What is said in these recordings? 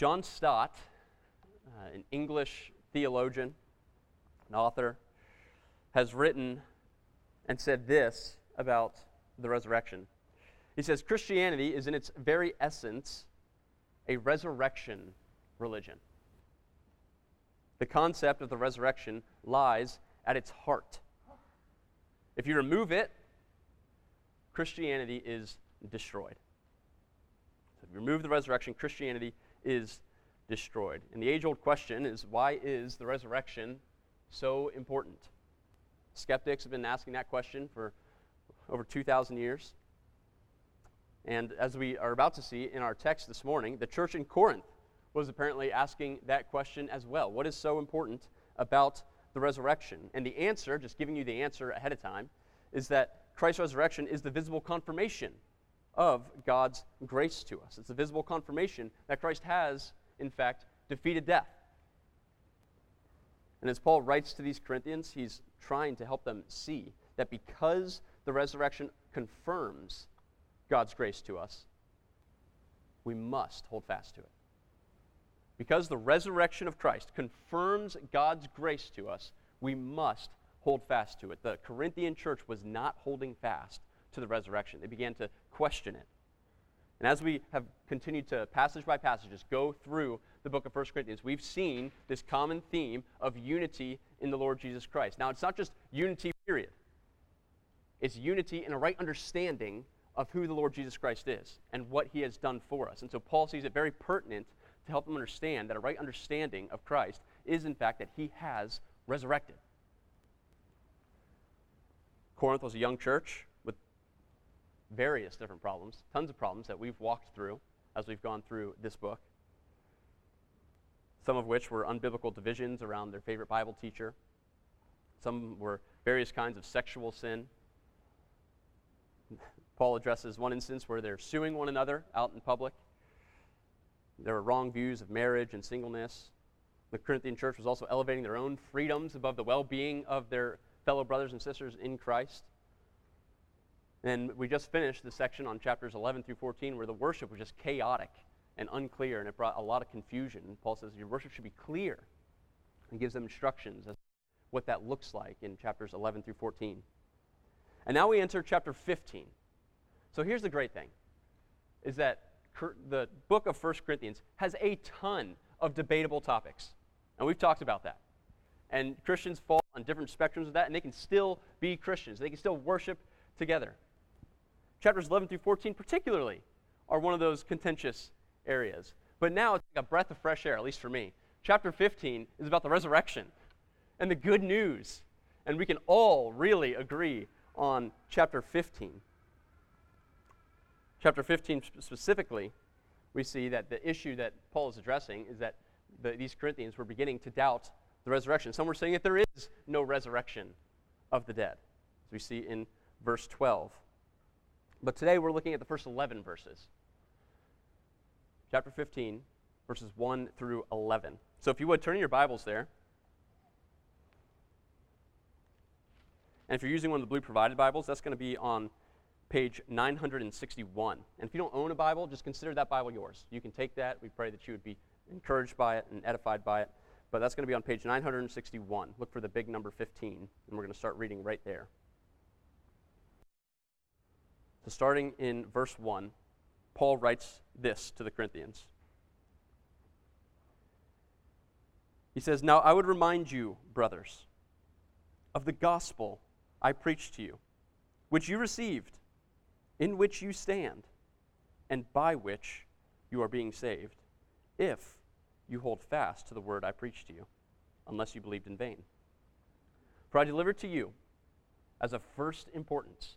John Stott, an English theologian, an author, has written and said this about the resurrection. He says, Christianity is in its very essence a resurrection religion. The concept of the resurrection lies at its heart. If you remove it, Christianity is destroyed. So if you remove the resurrection, Christianity is destroyed. And the age-old question is, why is the resurrection so important? Skeptics have been asking that question for over 2,000 years. And as we are about to see in our text this morning, the church in Corinth was apparently asking that question as well. What is so important about the resurrection? And the answer, just giving you the answer ahead of time, is that Christ's resurrection is the visible confirmation of God's grace to us. It's the visible confirmation that Christ has, in fact, defeated death. And as Paul writes to these Corinthians, he's trying to help them see that because the resurrection confirms God's grace to us, we must hold fast to it. Because the resurrection of Christ confirms God's grace to us, we must hold fast to it. The Corinthian church was not holding fast to the resurrection. They began to question it. And as we have continued to, passage by passage, just go through the book of 1 Corinthians, we've seen this common theme of unity in the Lord Jesus Christ. Now, it's not just unity, period. It's unity in a right understanding of who the Lord Jesus Christ is and what he has done for us. And so Paul sees it very pertinent to help them understand that a right understanding of Christ is, in fact, that he has resurrected. Corinth was a young church with various different problems, tons of problems that we've walked through as we've gone through this book, some of which were unbiblical divisions around their favorite Bible teacher. Some were various kinds of sexual sin. Paul addresses one instance where they're suing one another out in public. There were wrong views of marriage and singleness. The Corinthian church was also elevating their own freedoms above the well-being of their fellow brothers and sisters in Christ. And we just finished the section on chapters 11 through 14 where the worship was just chaotic and unclear, and it brought a lot of confusion. And Paul says your worship should be clear, and gives them instructions as to what that looks like in chapters 11 through 14. And now we enter chapter 15. So here's the great thing, is that the book of 1 Corinthians has a ton of debatable topics, and we've talked about that. And Christians fall on different spectrums of that, and they can still be Christians. They can still worship together. Chapters 11 through 14 particularly are one of those contentious areas. But now it's like a breath of fresh air, at least for me. Chapter 15 is about the resurrection and the good news, and we can all really agree on chapter 15. Chapter 15 specifically, we see that the issue that Paul is addressing is that these Corinthians were beginning to doubt the resurrection. Some were saying that there is no resurrection of the dead, as we see in verse 12. But today we're looking at the first 11 verses. Chapter 15, verses 1 through 11. So if you would, turn in your Bibles there. And if you're using one of the blue provided Bibles, that's going to be on page 961. And if you don't own a Bible, just consider that Bible yours. You can take that. We pray that you would be encouraged by it and edified by it. But that's going to be on page 961. Look for the big number 15, and we're going to start reading right there. So starting in verse 1, Paul writes this to the Corinthians. He says, "Now I would remind you, brothers, of the gospel I preached to you, which you received, in which you stand, and by which you are being saved, if you hold fast to the word I preached to you, unless you believed in vain. For I delivered to you, as of first importance,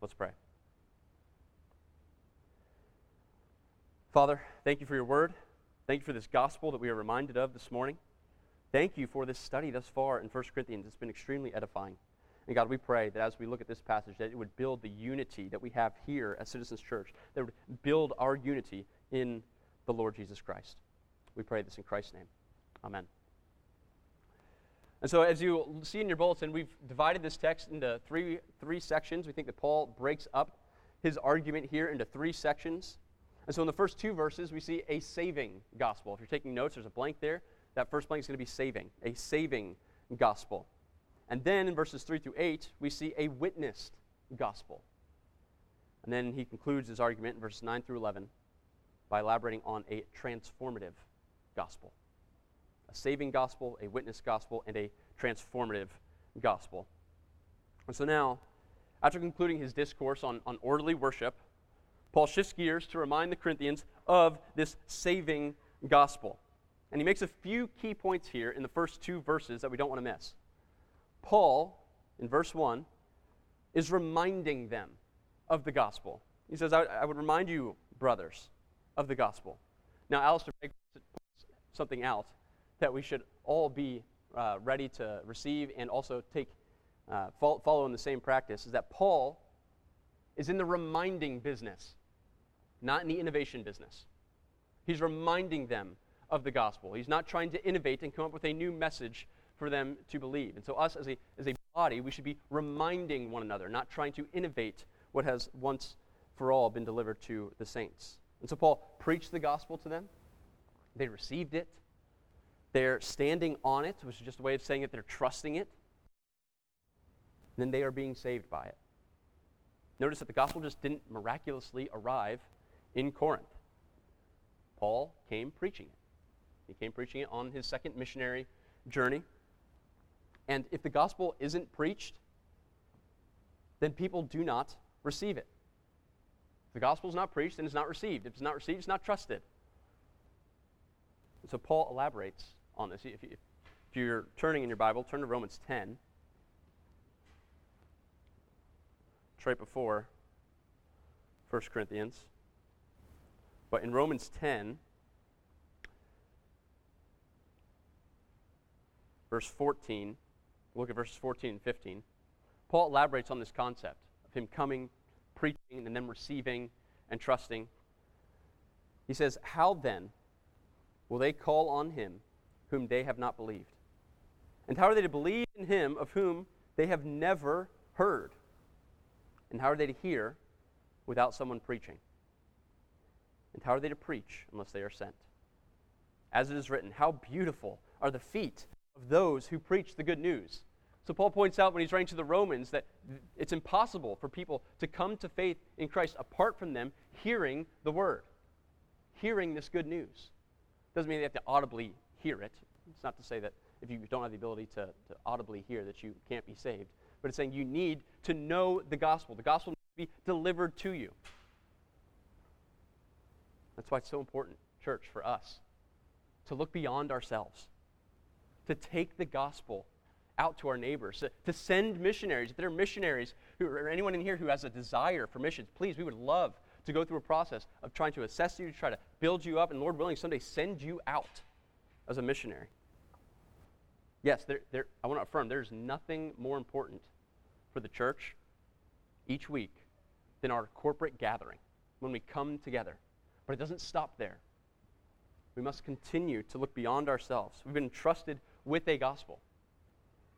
Let's pray. Father, thank you for your word. Thank you for this gospel that we are reminded of this morning. Thank you for this study thus far in 1 Corinthians. It's been extremely edifying. And God, we pray that as we look at this passage, that it would build the unity that we have here at Citizens Church, that would build our unity in the Lord Jesus Christ. We pray this in Christ's name. Amen. And so as you see in your bulletin, we've divided this text into three sections. We think that Paul breaks up his argument here into three sections. And so in the first two verses, we see a saving gospel. If you're taking notes, there's a blank there. That first blank is going to be saving, a saving gospel. And then in verses 3-8, we see a witnessed gospel. And then he concludes his argument in verses 9-11 by elaborating on a transformative gospel. A saving gospel, a witness gospel, and a transformative gospel. And so now, after concluding his discourse on orderly worship, Paul shifts gears to remind the Corinthians of this saving gospel. And he makes a few key points here in the first two verses that we don't want to miss. Paul, in verse 1, is reminding them of the gospel. He says, I would remind you, brothers, of the gospel. Now, Alistair Begg points something out that we should all be ready to receive and also take follow in the same practice, is that Paul is in the reminding business, not in the innovation business. He's reminding them of the gospel. He's not trying to innovate and come up with a new message for them to believe. And so us as a body, we should be reminding one another, not trying to innovate what has once for all been delivered to the saints. And so Paul preached the gospel to them. They received it. They're standing on it, which is just a way of saying that they're trusting it. And then they are being saved by it. Notice that the gospel just didn't miraculously arrive in Corinth. Paul came preaching it. He came preaching it on his second missionary journey. And if the gospel isn't preached, then people do not receive it. If the gospel is not preached, then it's not received. If it's not received, it's not trusted. And so Paul elaborates on this. If you're turning in your Bible, turn to Romans 10. It's right before 1 Corinthians. But in Romans 10, verse 14, look at verses 14 and 15. Paul elaborates on this concept of him coming, preaching, and then receiving and trusting. He says, "How then will they call on him whom they have not believed? And how are they to believe in him of whom they have never heard? And how are they to hear without someone preaching? And how are they to preach unless they are sent? As it is written, how beautiful are the feet of those who preach the good news." So Paul points out when he's writing to the Romans that it's impossible for people to come to faith in Christ apart from them hearing the word, hearing this good news. Doesn't mean they have to audibly hear it. It's not to say that if you don't have the ability to audibly hear that you can't be saved. But it's saying you need to know the gospel. The gospel needs to be delivered to you. That's why it's so important, church, for us to look beyond ourselves, to take the gospel out to our neighbors, to send missionaries. If there are missionaries or anyone in here who has a desire for missions, please, we would love to go through a process of trying to assess you, to try to build you up, and Lord willing, someday send you out as a missionary. Yes, I want to affirm there's nothing more important for the church each week than our corporate gathering when we come together. But it doesn't stop there. We must continue to look beyond ourselves. We've been entrusted with a gospel.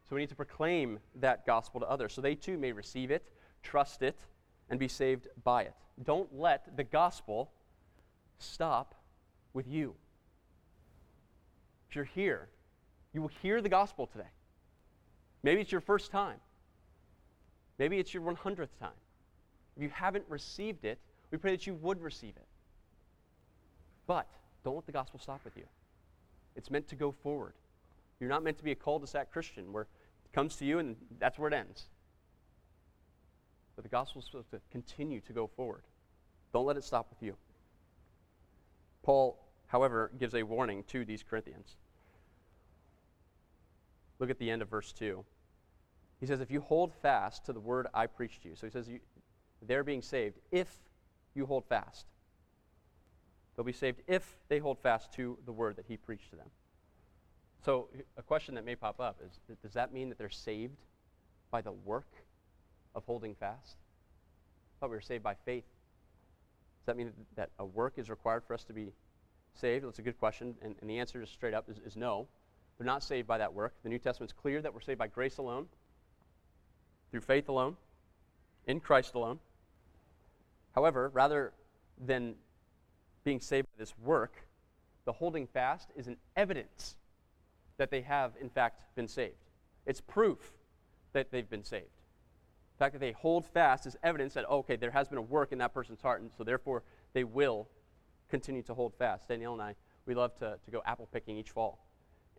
So we need to proclaim that gospel to others so they too may receive it, trust it, and be saved by it. Don't let the gospel stop with you. If you're here, you will hear the gospel today. Maybe it's your first time. Maybe it's your 100th time. If you haven't received it, We pray that you would receive it. But don't let the gospel stop with you. It's meant to go forward. You're not meant to be a cul-de-sac Christian where it comes to you and that's where it ends. But the gospel is supposed to continue to go forward. Don't let it stop with you. Paul, however, gives a warning to these Corinthians. Look at the end of verse 2. He says, if you hold fast to the word I preached to you. So he says, they're being saved if you hold fast. They'll be saved if they hold fast to the word that he preached to them. So a question that may pop up is, does that mean that they're saved by the work of holding fast? I thought we were saved by faith. Does that mean that a work is required for us to be saved? That's a good question, and the answer just straight up is no. They're not saved by that work. The New Testament's clear that we're saved by grace alone, through faith alone, in Christ alone. However, rather than being saved by this work, the holding fast is an evidence that they have, in fact, been saved. It's proof that they've been saved. The fact that they hold fast is evidence that, okay, there has been a work in that person's heart, and so therefore they will continue to hold fast. Danielle and I, we love to go apple picking each fall.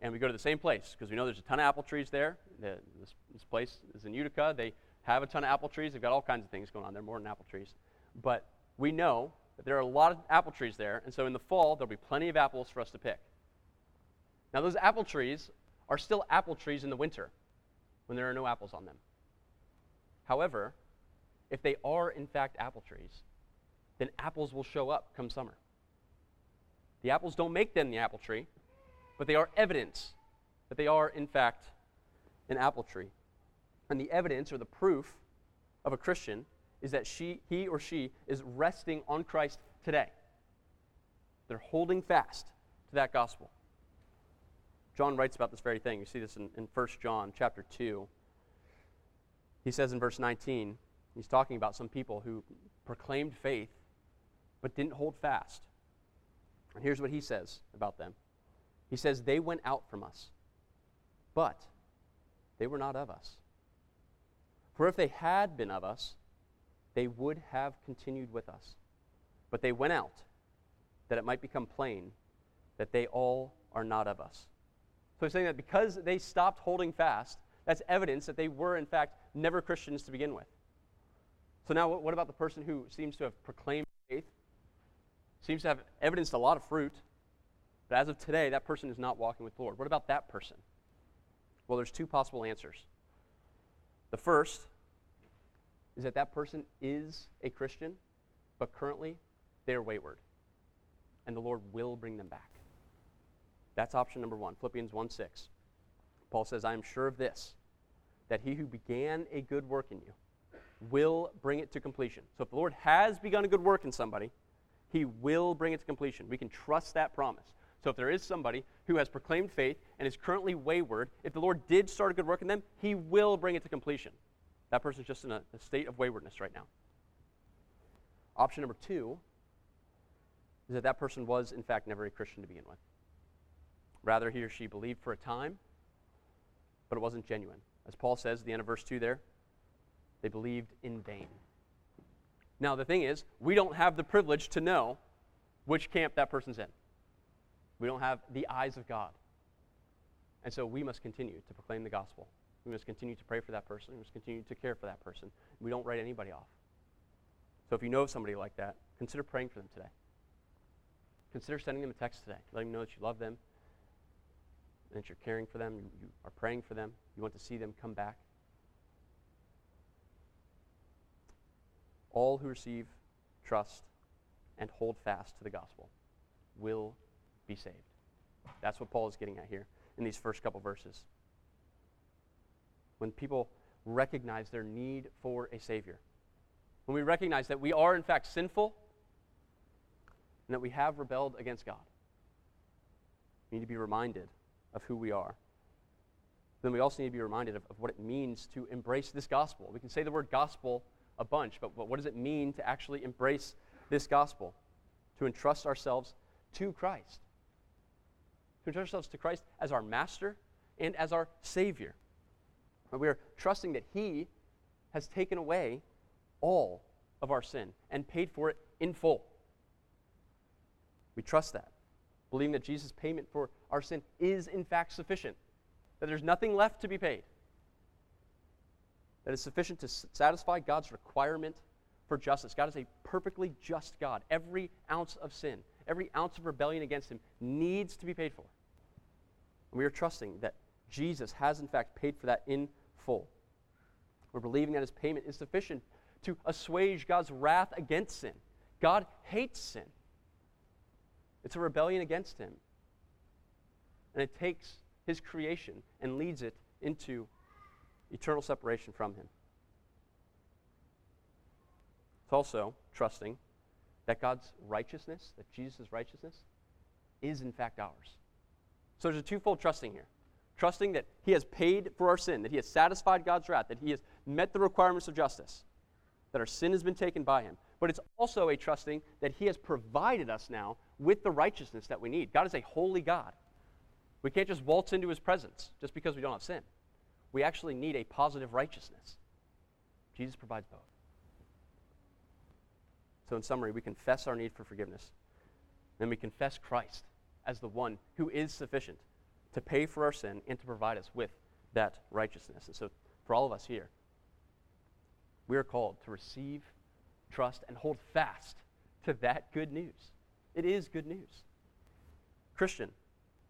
And we go to the same place because we know there's a ton of apple trees there. This place is in Utica. They have a ton of apple trees. They've got all kinds of things going on there, more than apple trees. But we know that there are a lot of apple trees there, and so in the fall, there'll be plenty of apples for us to pick. Now, those apple trees are still apple trees in the winter when there are no apples on them. However, if they are, in fact, apple trees, then apples will show up come summer. The apples don't make them the apple tree, but they are evidence that they are, in fact, an apple tree. And the evidence or the proof of a Christian is that he or she is resting on Christ today. They're holding fast to that gospel. John writes about this very thing. You see this in 1 John chapter 2. He says in verse 19, he's talking about some people who proclaimed faith but didn't hold fast. And here's what he says about them. He says, they went out from us, but they were not of us. For if they had been of us, they would have continued with us. But they went out, that it might become plain that they all are not of us. So he's saying that because they stopped holding fast, that's evidence that they were, in fact, never Christians to begin with. So now what about the person who seems to have proclaimed faith, seems to have evidenced a lot of fruit, but as of today, that person is not walking with the Lord. What about that person? Well, there's two possible answers. The first is that that person is a Christian, but currently they are wayward, and the Lord will bring them back. That's option number one, Philippians 1:6. Paul says, I am sure of this, that he who began a good work in you will bring it to completion. So if the Lord has begun a good work in somebody, he will bring it to completion. We can trust that promise. So if there is somebody who has proclaimed faith and is currently wayward, if the Lord did start a good work in them, he will bring it to completion. That person's just in a state of waywardness right now. Option number two is that that person was, in fact, never a Christian to begin with. Rather, he or she believed for a time, but it wasn't genuine. As Paul says at the end of verse 2 there, they believed in vain. Now, the thing is, we don't have the privilege to know which camp that person's in. We don't have the eyes of God. And so we must continue to proclaim the gospel. We must continue to pray for that person. We must continue to care for that person. We don't write anybody off. So if you know of somebody like that, consider praying for them today. Consider sending them a text today. Let them know that you love them, that you're caring for them, you are praying for them, you want to see them come back. All who receive, trust, and hold fast to the gospel will be saved. That's what Paul is getting at here in these first couple verses. When people recognize their need for a Savior, when we recognize that we are in fact sinful and that we have rebelled against God, we need to be reminded of who we are. Then we also need to be reminded of what it means to embrace this gospel. We can say the word gospel a bunch, but what does it mean to actually embrace this gospel? To entrust ourselves to Christ. To entrust ourselves to Christ as our master and as our Savior. And we are trusting that he has taken away all of our sin and paid for it in full. We trust that, believing that Jesus' payment for our sin is in fact sufficient, that there's nothing left to be paid, that is sufficient to satisfy God's requirement for justice. God is a perfectly just God. Every ounce of sin, every ounce of rebellion against him needs to be paid for. And we are trusting that Jesus has in fact paid for that in full. We're believing that his payment is sufficient to assuage God's wrath against sin. God hates sin. It's a rebellion against him. And it takes his creation and leads it into eternal separation from him. It's also trusting that God's righteousness, that Jesus' righteousness, is in fact ours. So there's a twofold trusting here. Trusting that he has paid for our sin, that he has satisfied God's wrath, that he has met the requirements of justice, that our sin has been taken by him. But it's also a trusting that he has provided us now with the righteousness that we need. God is a holy God. We can't just waltz into his presence just because we don't have sin. We actually need a positive righteousness. Jesus provides both. So in summary, we confess our need for forgiveness. Then we confess Christ as the one who is sufficient to pay for our sin and to provide us with that righteousness. And so for all of us here, we are called to receive, trust, and hold fast to that good news. It is good news. Christian,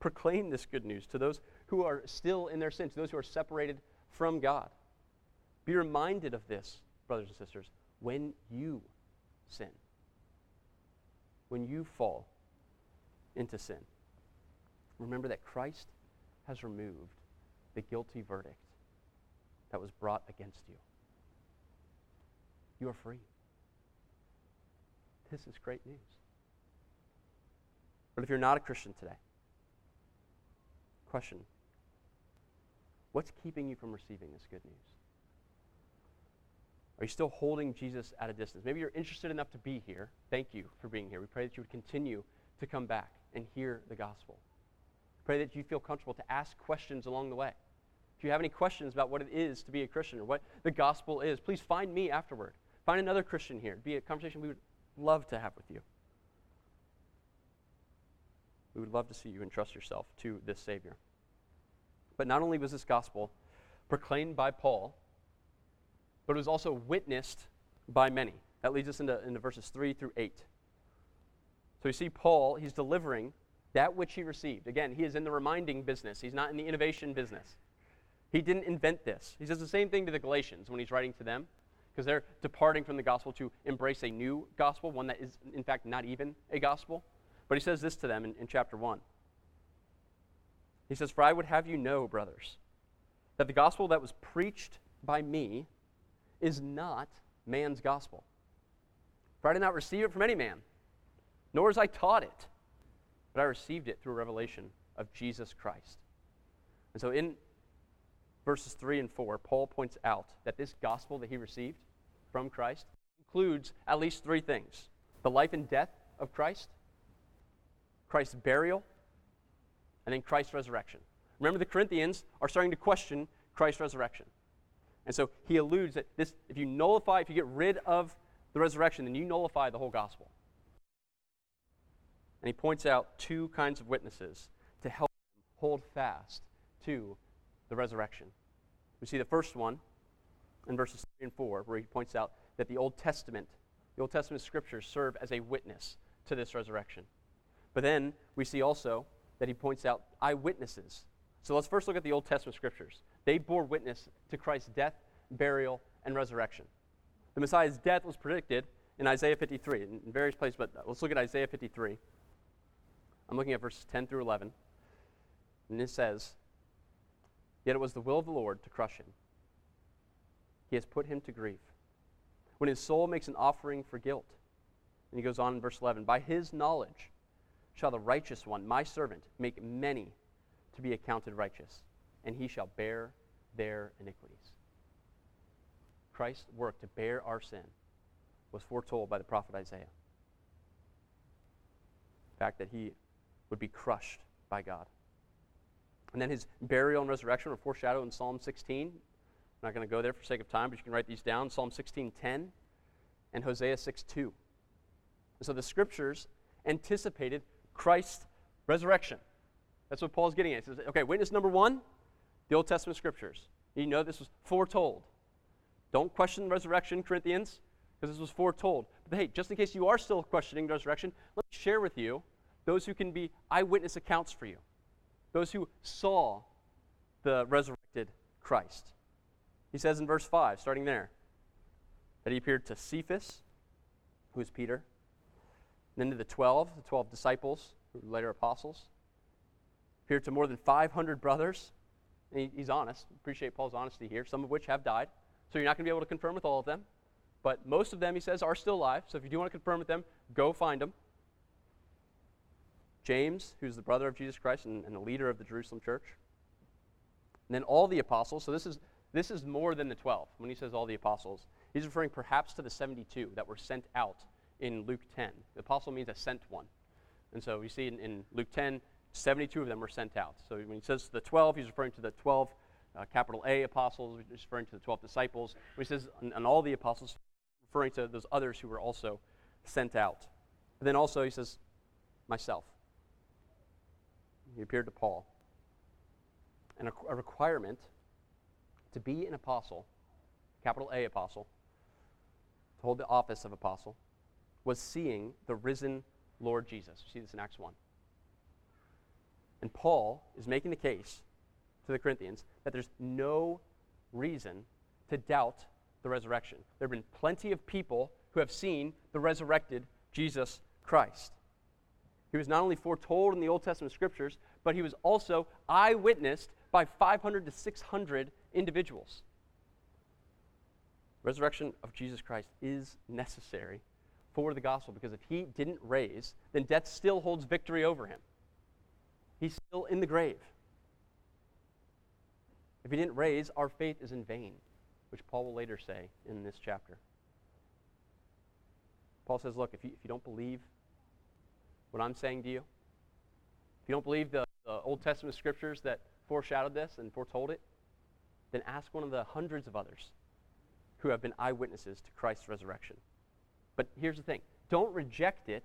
proclaim this good news to those who are still in their sin, to those who are separated from God. Be reminded of this, brothers and sisters, when you sin, when you fall into sin. Remember that Christ has removed the guilty verdict that was brought against you. You are free. This is great news. But if you're not a Christian today, question: what's keeping you from receiving this good news? Are you still holding Jesus at a distance? Maybe you're interested enough to be here. Thank you for being here. We pray that you would continue to come back and hear the gospel. Pray that you feel comfortable to ask questions along the way. If you have any questions about what it is to be a Christian or what the gospel is, please find me afterward. Find another Christian here. It'd be a conversation we would love to have with you. We would love to see you entrust yourself to this Savior. But not only was this gospel proclaimed by Paul, but it was also witnessed by many. That leads us into verses 3 through 8. So you see Paul, he's delivering that which he received. Again, he is in the reminding business. He's not in the innovation business. He didn't invent this. He says the same thing to the Galatians when he's writing to them, because they're departing from the gospel to embrace a new gospel, one that is, in fact, not even a gospel. But he says this to them in chapter 1. He says, "For I would have you know, brothers, that the gospel that was preached by me is not man's gospel. For I did not receive it from any man, nor was I taught it, but I received it through a revelation of Jesus Christ." And so in verses 3 and 4, Paul points out that this gospel that he received from Christ includes at least three things: the life and death of Christ, Christ's burial, and then Christ's resurrection. Remember, the Corinthians are starting to question Christ's resurrection. And so he alludes that this, if you get rid of the resurrection, then you nullify the whole gospel. And he points out two kinds of witnesses to help them hold fast to the resurrection. We see the first one in verses 3 and 4, where he points out that the Old Testament scriptures serve as a witness to this resurrection. But then we see also that he points out eyewitnesses. So let's first look at the Old Testament scriptures. They bore witness to Christ's death, burial, and resurrection. The Messiah's death was predicted in Isaiah 53, in various places, but let's look at Isaiah 53. I'm looking at verses 10 through 11, and it says, "Yet it was the will of the Lord to crush him. He has put him to grief. When his soul makes an offering for guilt," and he goes on in verse 11, "by his knowledge shall the righteous one, my servant, make many to be accounted righteous, and he shall bear their iniquities." Christ's work to bear our sin was foretold by the prophet Isaiah. The fact that he would be crushed by God. And then his burial and resurrection were foreshadowed in Psalm 16. I'm not going to go there for sake of time, but you can write these down. Psalm 16:10 and Hosea 6:2. And so the scriptures anticipated Christ's resurrection. That's what Paul's getting at. He says, okay, witness number one, the Old Testament scriptures. You know this was foretold. Don't question the resurrection, Corinthians, because this was foretold. But hey, just in case you are still questioning the resurrection, let me share with you those who can be eyewitness accounts for you, those who saw the resurrected Christ. He says in verse 5, starting there, that he appeared to Cephas, who is Peter, and then to the 12 disciples, who were later apostles. Appeared to more than 500 brothers. And he's honest. Appreciate Paul's honesty here, some of which have died. So you're not going to be able to confirm with all of them. But most of them, he says, are still alive. So if you do want to confirm with them, go find them. James, who's the brother of Jesus Christ and the leader of the Jerusalem church. And then all the apostles. So this is more than the 12 when he says all the apostles. He's referring perhaps to the 72 that were sent out in Luke 10. The apostle means a sent one. And so we see in Luke 10, 72 of them were sent out. So when he says the 12, he's referring to the 12 capital A apostles. He's referring to the 12 disciples. When he says and all the apostles, referring to those others who were also sent out. And then also he says, myself. He appeared to Paul. And a requirement to be an apostle, capital A apostle, to hold the office of apostle, was seeing the risen Lord Jesus. You see this in Acts 1. And Paul is making the case to the Corinthians that there's no reason to doubt the resurrection. There have been plenty of people who have seen the resurrected Jesus Christ. He was not only foretold in the Old Testament scriptures, but he was also eyewitnessed by 500 to 600 individuals. Resurrection of Jesus Christ is necessary for the gospel, because if he didn't raise, then death still holds victory over him. He's still in the grave. If he didn't raise, our faith is in vain, which Paul will later say in this chapter. Paul says, look, if you don't believe what I'm saying to you, if you don't believe the Old Testament scriptures that foreshadowed this and foretold it, then ask one of the hundreds of others who have been eyewitnesses to Christ's resurrection. But here's the thing. Don't reject it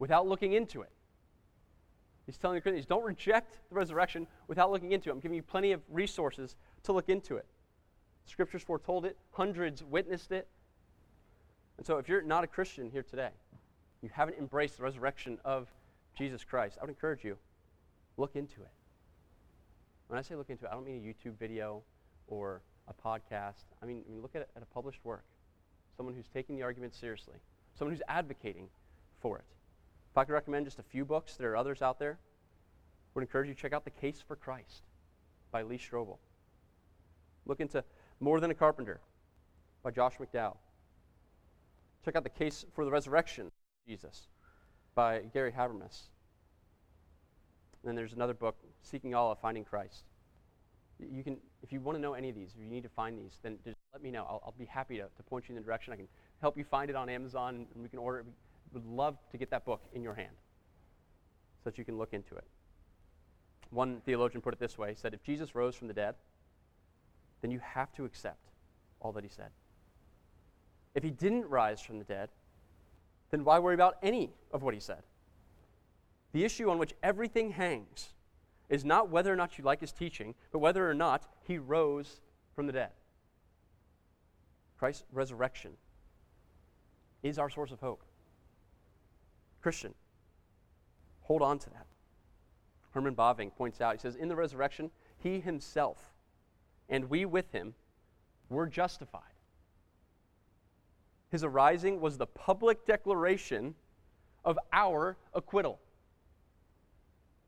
without looking into it. He's telling the Corinthians, don't reject the resurrection without looking into it. I'm giving you plenty of resources to look into it. Scriptures foretold it. Hundreds witnessed it. And so if you're not a Christian here today, you haven't embraced the resurrection of Jesus Christ, I would encourage you, look into it. When I say look into it, I don't mean a YouTube video or a podcast. I mean look at a published work. Someone who's taking the argument seriously. Someone who's advocating for it. If I could recommend just a few books, there are others out there. I would encourage you to check out The Case for Christ by Lee Strobel. Look into More Than a Carpenter by Josh McDowell. Check out The Case for the Resurrection of Jesus by Gary Habermas. And then there's another book, Seeking All of Finding Christ. You can, if you want to know any of these, if you need to find these, then just let me know. I'll be happy to point you in the direction. I can help you find it on Amazon, and we can order it. Would love to get that book in your hand so that you can look into it. One theologian put it this way. He said, if Jesus rose from the dead, then you have to accept all that he said. If he didn't rise from the dead, then why worry about any of what he said? The issue on which everything hangs is not whether or not you like his teaching, but whether or not he rose from the dead. Christ's resurrection is our source of hope. Christian, hold on to that. Herman Bavinck points out, he says, in the resurrection, he himself, and we with him, were justified. His arising was the public declaration of our acquittal.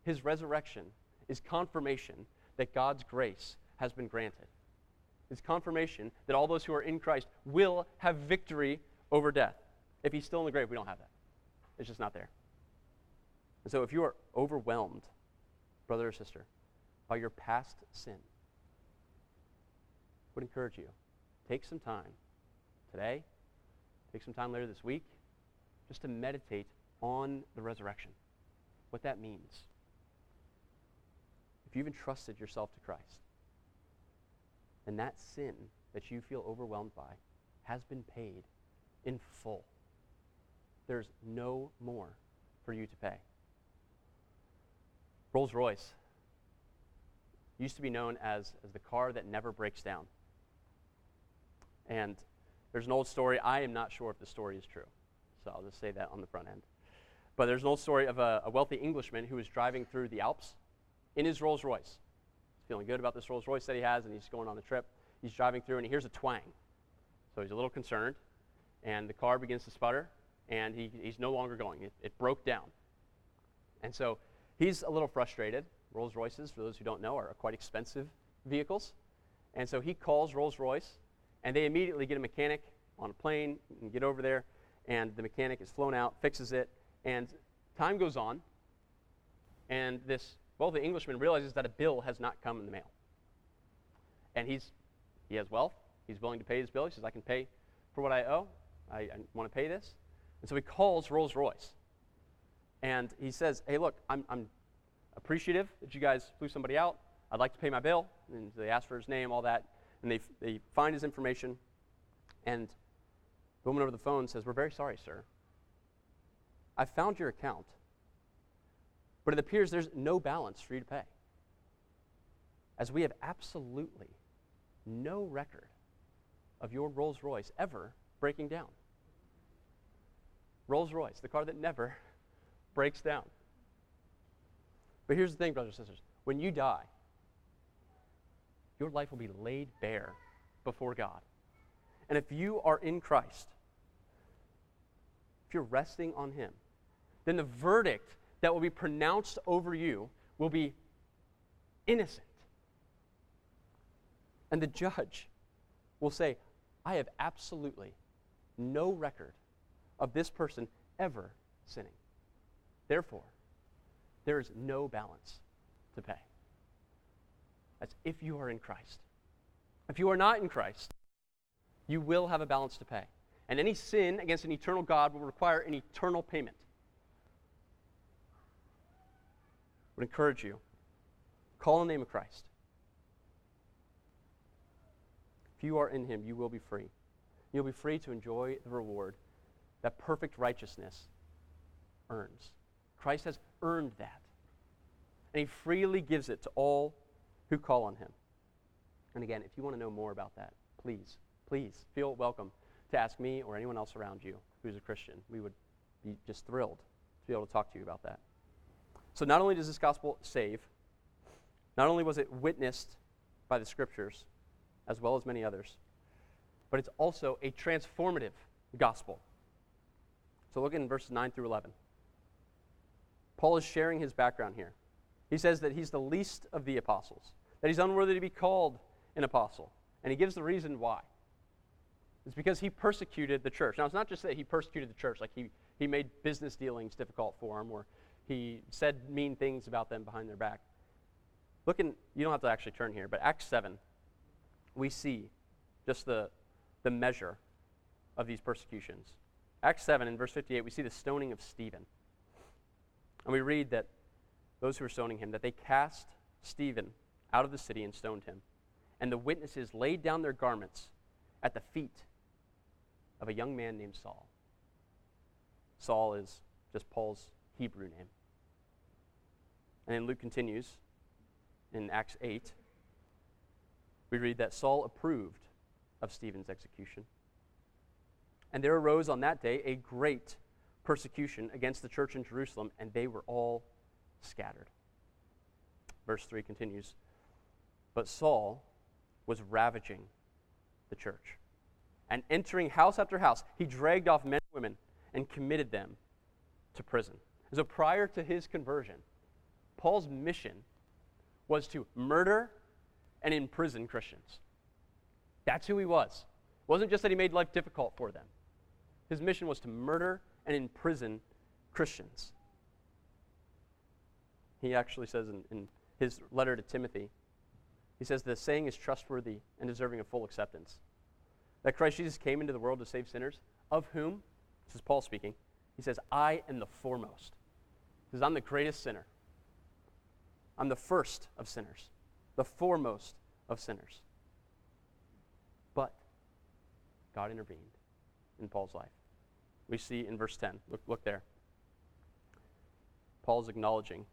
His resurrection is confirmation that God's grace has been granted. It's confirmation that all those who are in Christ will have victory over death. If he's still in the grave, we don't have that. It's just not there. And so if you are overwhelmed, brother or sister, by your past sin, I would encourage you, take some time today, take some time later this week, just to meditate on the resurrection, what that means. If you've entrusted yourself to Christ, then that sin that you feel overwhelmed by has been paid in full. there's no more for you to pay. Rolls-Royce used to be known as the car that never breaks down. And there's an old story. I am not sure if the story is true, so I'll just say that on the front end. But there's an old story of a wealthy Englishman who was driving through the Alps in his Rolls-Royce. He's feeling good about this Rolls-Royce that he has, and he's going on a trip. He's driving through, and he hears a twang. So he's a little concerned, and the car begins to sputter, and he's no longer going. It broke down. And so he's a little frustrated. Rolls-Royces, for those who don't know, are quite expensive vehicles. And so he calls Rolls-Royce, and they immediately get a mechanic on a plane and get over there, and the mechanic is flown out, fixes it, and time goes on, and this wealthy Englishman realizes that a bill has not come in the mail. And he has wealth. He's willing to pay his bill. He says, I can pay for what I owe. I want to pay this. And so he calls Rolls-Royce, and he says, hey, look, I'm appreciative that you guys flew somebody out. I'd like to pay my bill. And they ask for his name, all that. And they find his information, and the woman over the phone says, we're very sorry, sir. I found your account, but it appears there's no balance for you to pay, as we have absolutely no record of your Rolls-Royce ever breaking down. Rolls-Royce, the car that never breaks down. But here's the thing, brothers and sisters. When you die, your life will be laid bare before God. And if you are in Christ, if you're resting on Him, then the verdict that will be pronounced over you will be innocent. And the judge will say, I have absolutely no record of this person ever sinning. Therefore, there is no balance to pay. That's if you are in Christ. If you are not in Christ, you will have a balance to pay. And any sin against an eternal God will require an eternal payment. I would encourage you, call on the name of Christ. If you are in Him, you will be free. You'll be free to enjoy the reward that perfect righteousness earns. Christ has earned that. And He freely gives it to all who call on Him. And again, if you want to know more about that, please feel welcome to ask me or anyone else around you who's a Christian. We would be just thrilled to be able to talk to you about that. So not only does this gospel save, not only was it witnessed by the Scriptures, as well as many others, but it's also a transformative gospel. So look in verses 9 through 11. Paul is sharing his background here. He says that he's the least of the apostles, that he's unworthy to be called an apostle. And he gives the reason why. It's because he persecuted the church. Now, it's not just that he persecuted the church, like he made business dealings difficult for him, or he said mean things about them behind their back. Look in, you don't have to actually turn here, but Acts 7, we see just the measure of these persecutions. Acts 7, in verse 58, we see the stoning of Stephen. And we read that those who were stoning him, that they cast Stephen out of the city and stoned him. And the witnesses laid down their garments at the feet of a young man named Saul. Saul is just Paul's Hebrew name. And then Luke continues in Acts 8. We read that Saul approved of Stephen's execution. And there arose on that day a great persecution against the church in Jerusalem, and they were all scattered. Verse 3 continues, but Saul was ravaging the church, and entering house after house, he dragged off men and women and committed them to prison. And so prior to his conversion, Paul's mission was to murder and imprison Christians. That's who he was. It wasn't just that he made life difficult for them. His mission was to murder and imprison Christians. He actually says in his letter to Timothy, he says, the saying is trustworthy and deserving of full acceptance, that Christ Jesus came into the world to save sinners, of whom, this is Paul speaking, he says, I am the foremost. He says, I'm the greatest sinner. I'm the first of sinners, the foremost of sinners. But God intervened in Paul's life. we see in verse 10. Look there. Paul's acknowledging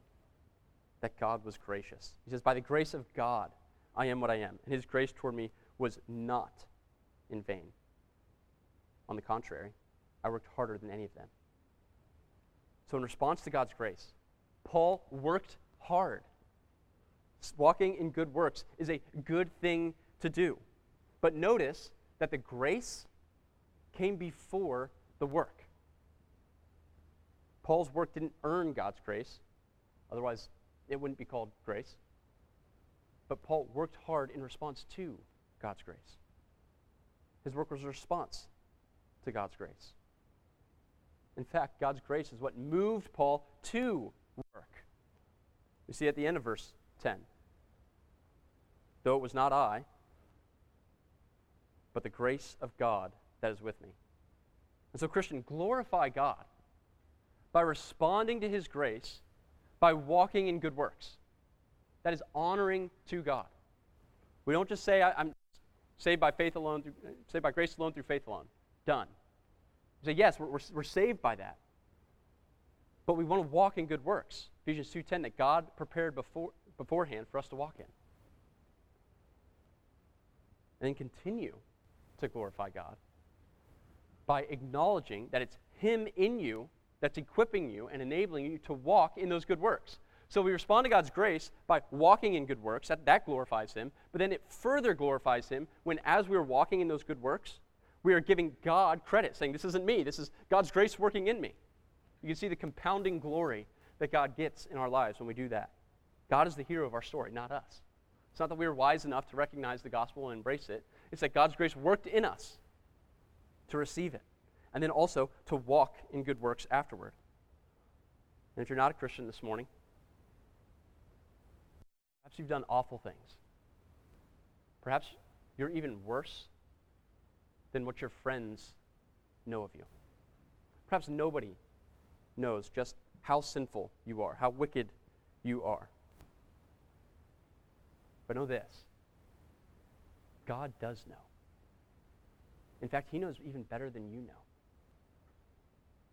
that God was gracious. He says, by the grace of God, I am what I am. And his grace toward me was not in vain. On the contrary, I worked harder than any of them. So in response to God's grace, Paul worked hard. Walking in good works is a good thing to do. But notice that the grace came before the work. Paul's work didn't earn God's grace. Otherwise, it wouldn't be called grace. But Paul worked hard in response to God's grace. His work was a response to God's grace. In fact, God's grace is what moved Paul to work. We see at the end of verse 10, though it was not I, but the grace of God that is with me. And so, Christian, glorify God by responding to his grace, by walking in good works. That is honoring to God. We don't just say, I'm saved by faith alone, saved by grace alone through faith alone. Done. We say, yes, we're saved by that. But we want to walk in good works. Ephesians 2:10, that God prepared beforehand for us to walk in. And then continue to glorify God by acknowledging that it's him in you that's equipping you and enabling you to walk in those good works. So we respond to God's grace by walking in good works. That glorifies him. But then it further glorifies him when, as we are walking in those good works, we are giving God credit, saying, this isn't me. This is God's grace working in me. You can see the compounding glory that God gets in our lives when we do that. God is the hero of our story, not us. It's not that we are wise enough to recognize the gospel and embrace it. It's that God's grace worked in us to receive it, and then also to walk in good works afterward. And if you're not a Christian this morning, perhaps you've done awful things. Perhaps you're even worse than what your friends know of you. Perhaps nobody knows just how sinful you are, how wicked you are. But know this, God does know. In fact, he knows even better than you know.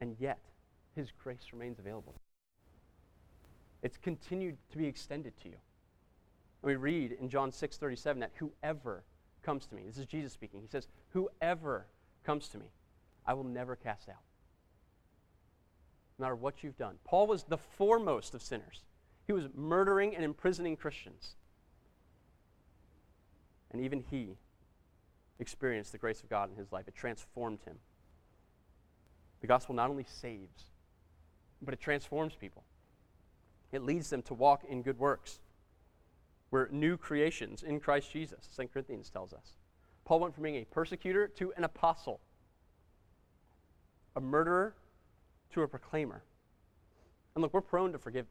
And yet, his grace remains available. It's continued to be extended to you. And we read in John 6:37 that whoever comes to me, this is Jesus speaking, he says, whoever comes to me, I will never cast out. No matter what you've done. Paul was the foremost of sinners. He was murdering and imprisoning Christians. And even he experienced the grace of God in his life. It transformed him. The gospel not only saves, but it transforms people. It leads them to walk in good works. We're new creations in Christ Jesus, 2 Corinthians tells us. Paul went from being a persecutor to an apostle, a murderer to a proclaimer. And look, we're prone to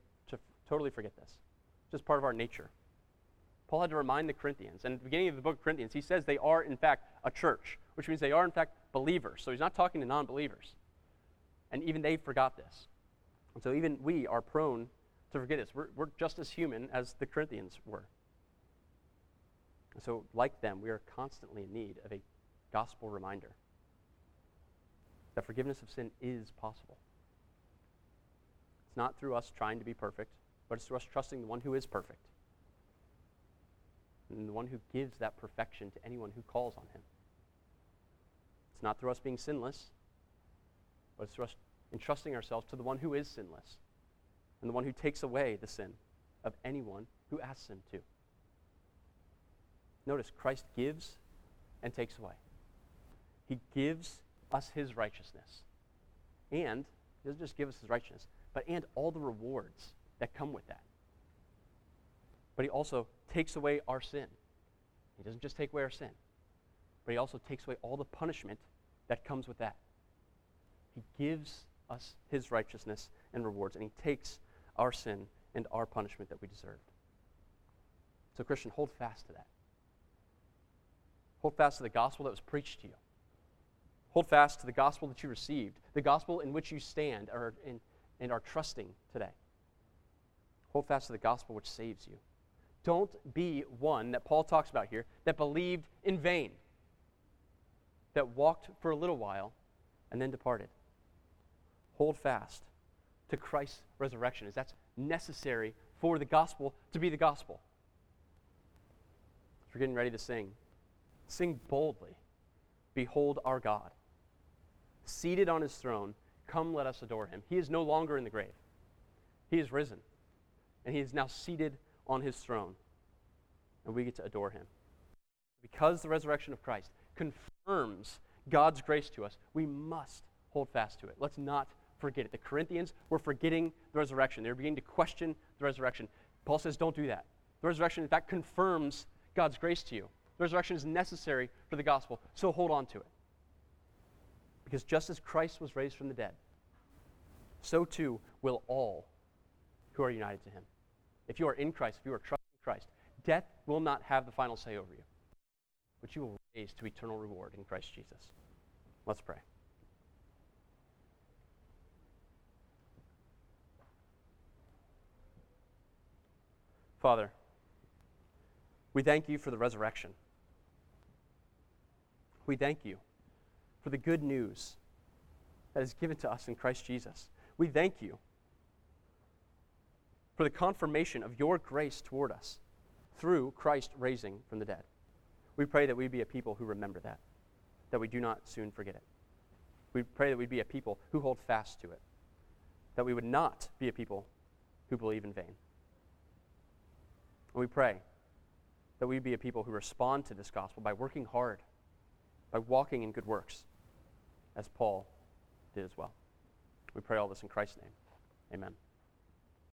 totally forget this. It's just part of our nature. Paul had to remind the Corinthians, and at the beginning of the book of Corinthians, he says they are, in fact, a church, which means they are, in fact, believers. So he's not talking to non-believers. And even they forgot this. And so even we are prone to forget this. We're just as human as the Corinthians were. And so, like them, we are constantly in need of a gospel reminder that forgiveness of sin is possible. It's not through us trying to be perfect, but it's through us trusting the one who is perfect, and the one who gives that perfection to anyone who calls on him. It's not through us being sinless, but it's through us entrusting ourselves to the one who is sinless and the one who takes away the sin of anyone who asks him to. Notice, Christ gives and takes away. He gives us his righteousness. And he doesn't just give us his righteousness, but all the rewards that come with that. But he also takes away our sin. He doesn't just take away our sin, but he also takes away all the punishment that comes with that. He gives us his righteousness and rewards, and he takes our sin and our punishment that we deserved. So, Christian, hold fast to that. Hold fast to the gospel that was preached to you. Hold fast to the gospel that you received, the gospel in which you stand and are trusting today. Hold fast to the gospel which saves you. Don't be one that Paul talks about here that believed in vain, that walked for a little while and then departed. hold fast to Christ's resurrection, as that's necessary for the gospel to be the gospel. As we're getting ready to sing, sing boldly, behold our God. Seated on his throne, come let us adore him. He is no longer in the grave. He is risen, and he is now seated on his throne, and we get to adore him. Because the resurrection of Christ confirms God's grace to us, we must hold fast to it. Let's not forget it. The Corinthians were forgetting the resurrection. They were beginning to question the resurrection. Paul says, don't do that. The resurrection, in fact, confirms God's grace to you. The resurrection is necessary for the gospel, so hold on to it. Because just as Christ was raised from the dead, so too will all who are united to him. If you are in Christ, if you are trusting Christ, death will not have the final say over you, but you will raise to eternal reward in Christ Jesus. Let's pray. Father, we thank you for the resurrection. We thank you for the good news that is given to us in Christ Jesus. We thank you for the confirmation of your grace toward us through Christ raising from the dead. We pray that we be a people who remember that we do not soon forget it. We pray that we be a people who hold fast to it, that we would not be a people who believe in vain. And we pray that we be a people who respond to this gospel by working hard, by walking in good works, as Paul did as well. We pray all this in Christ's name. Amen.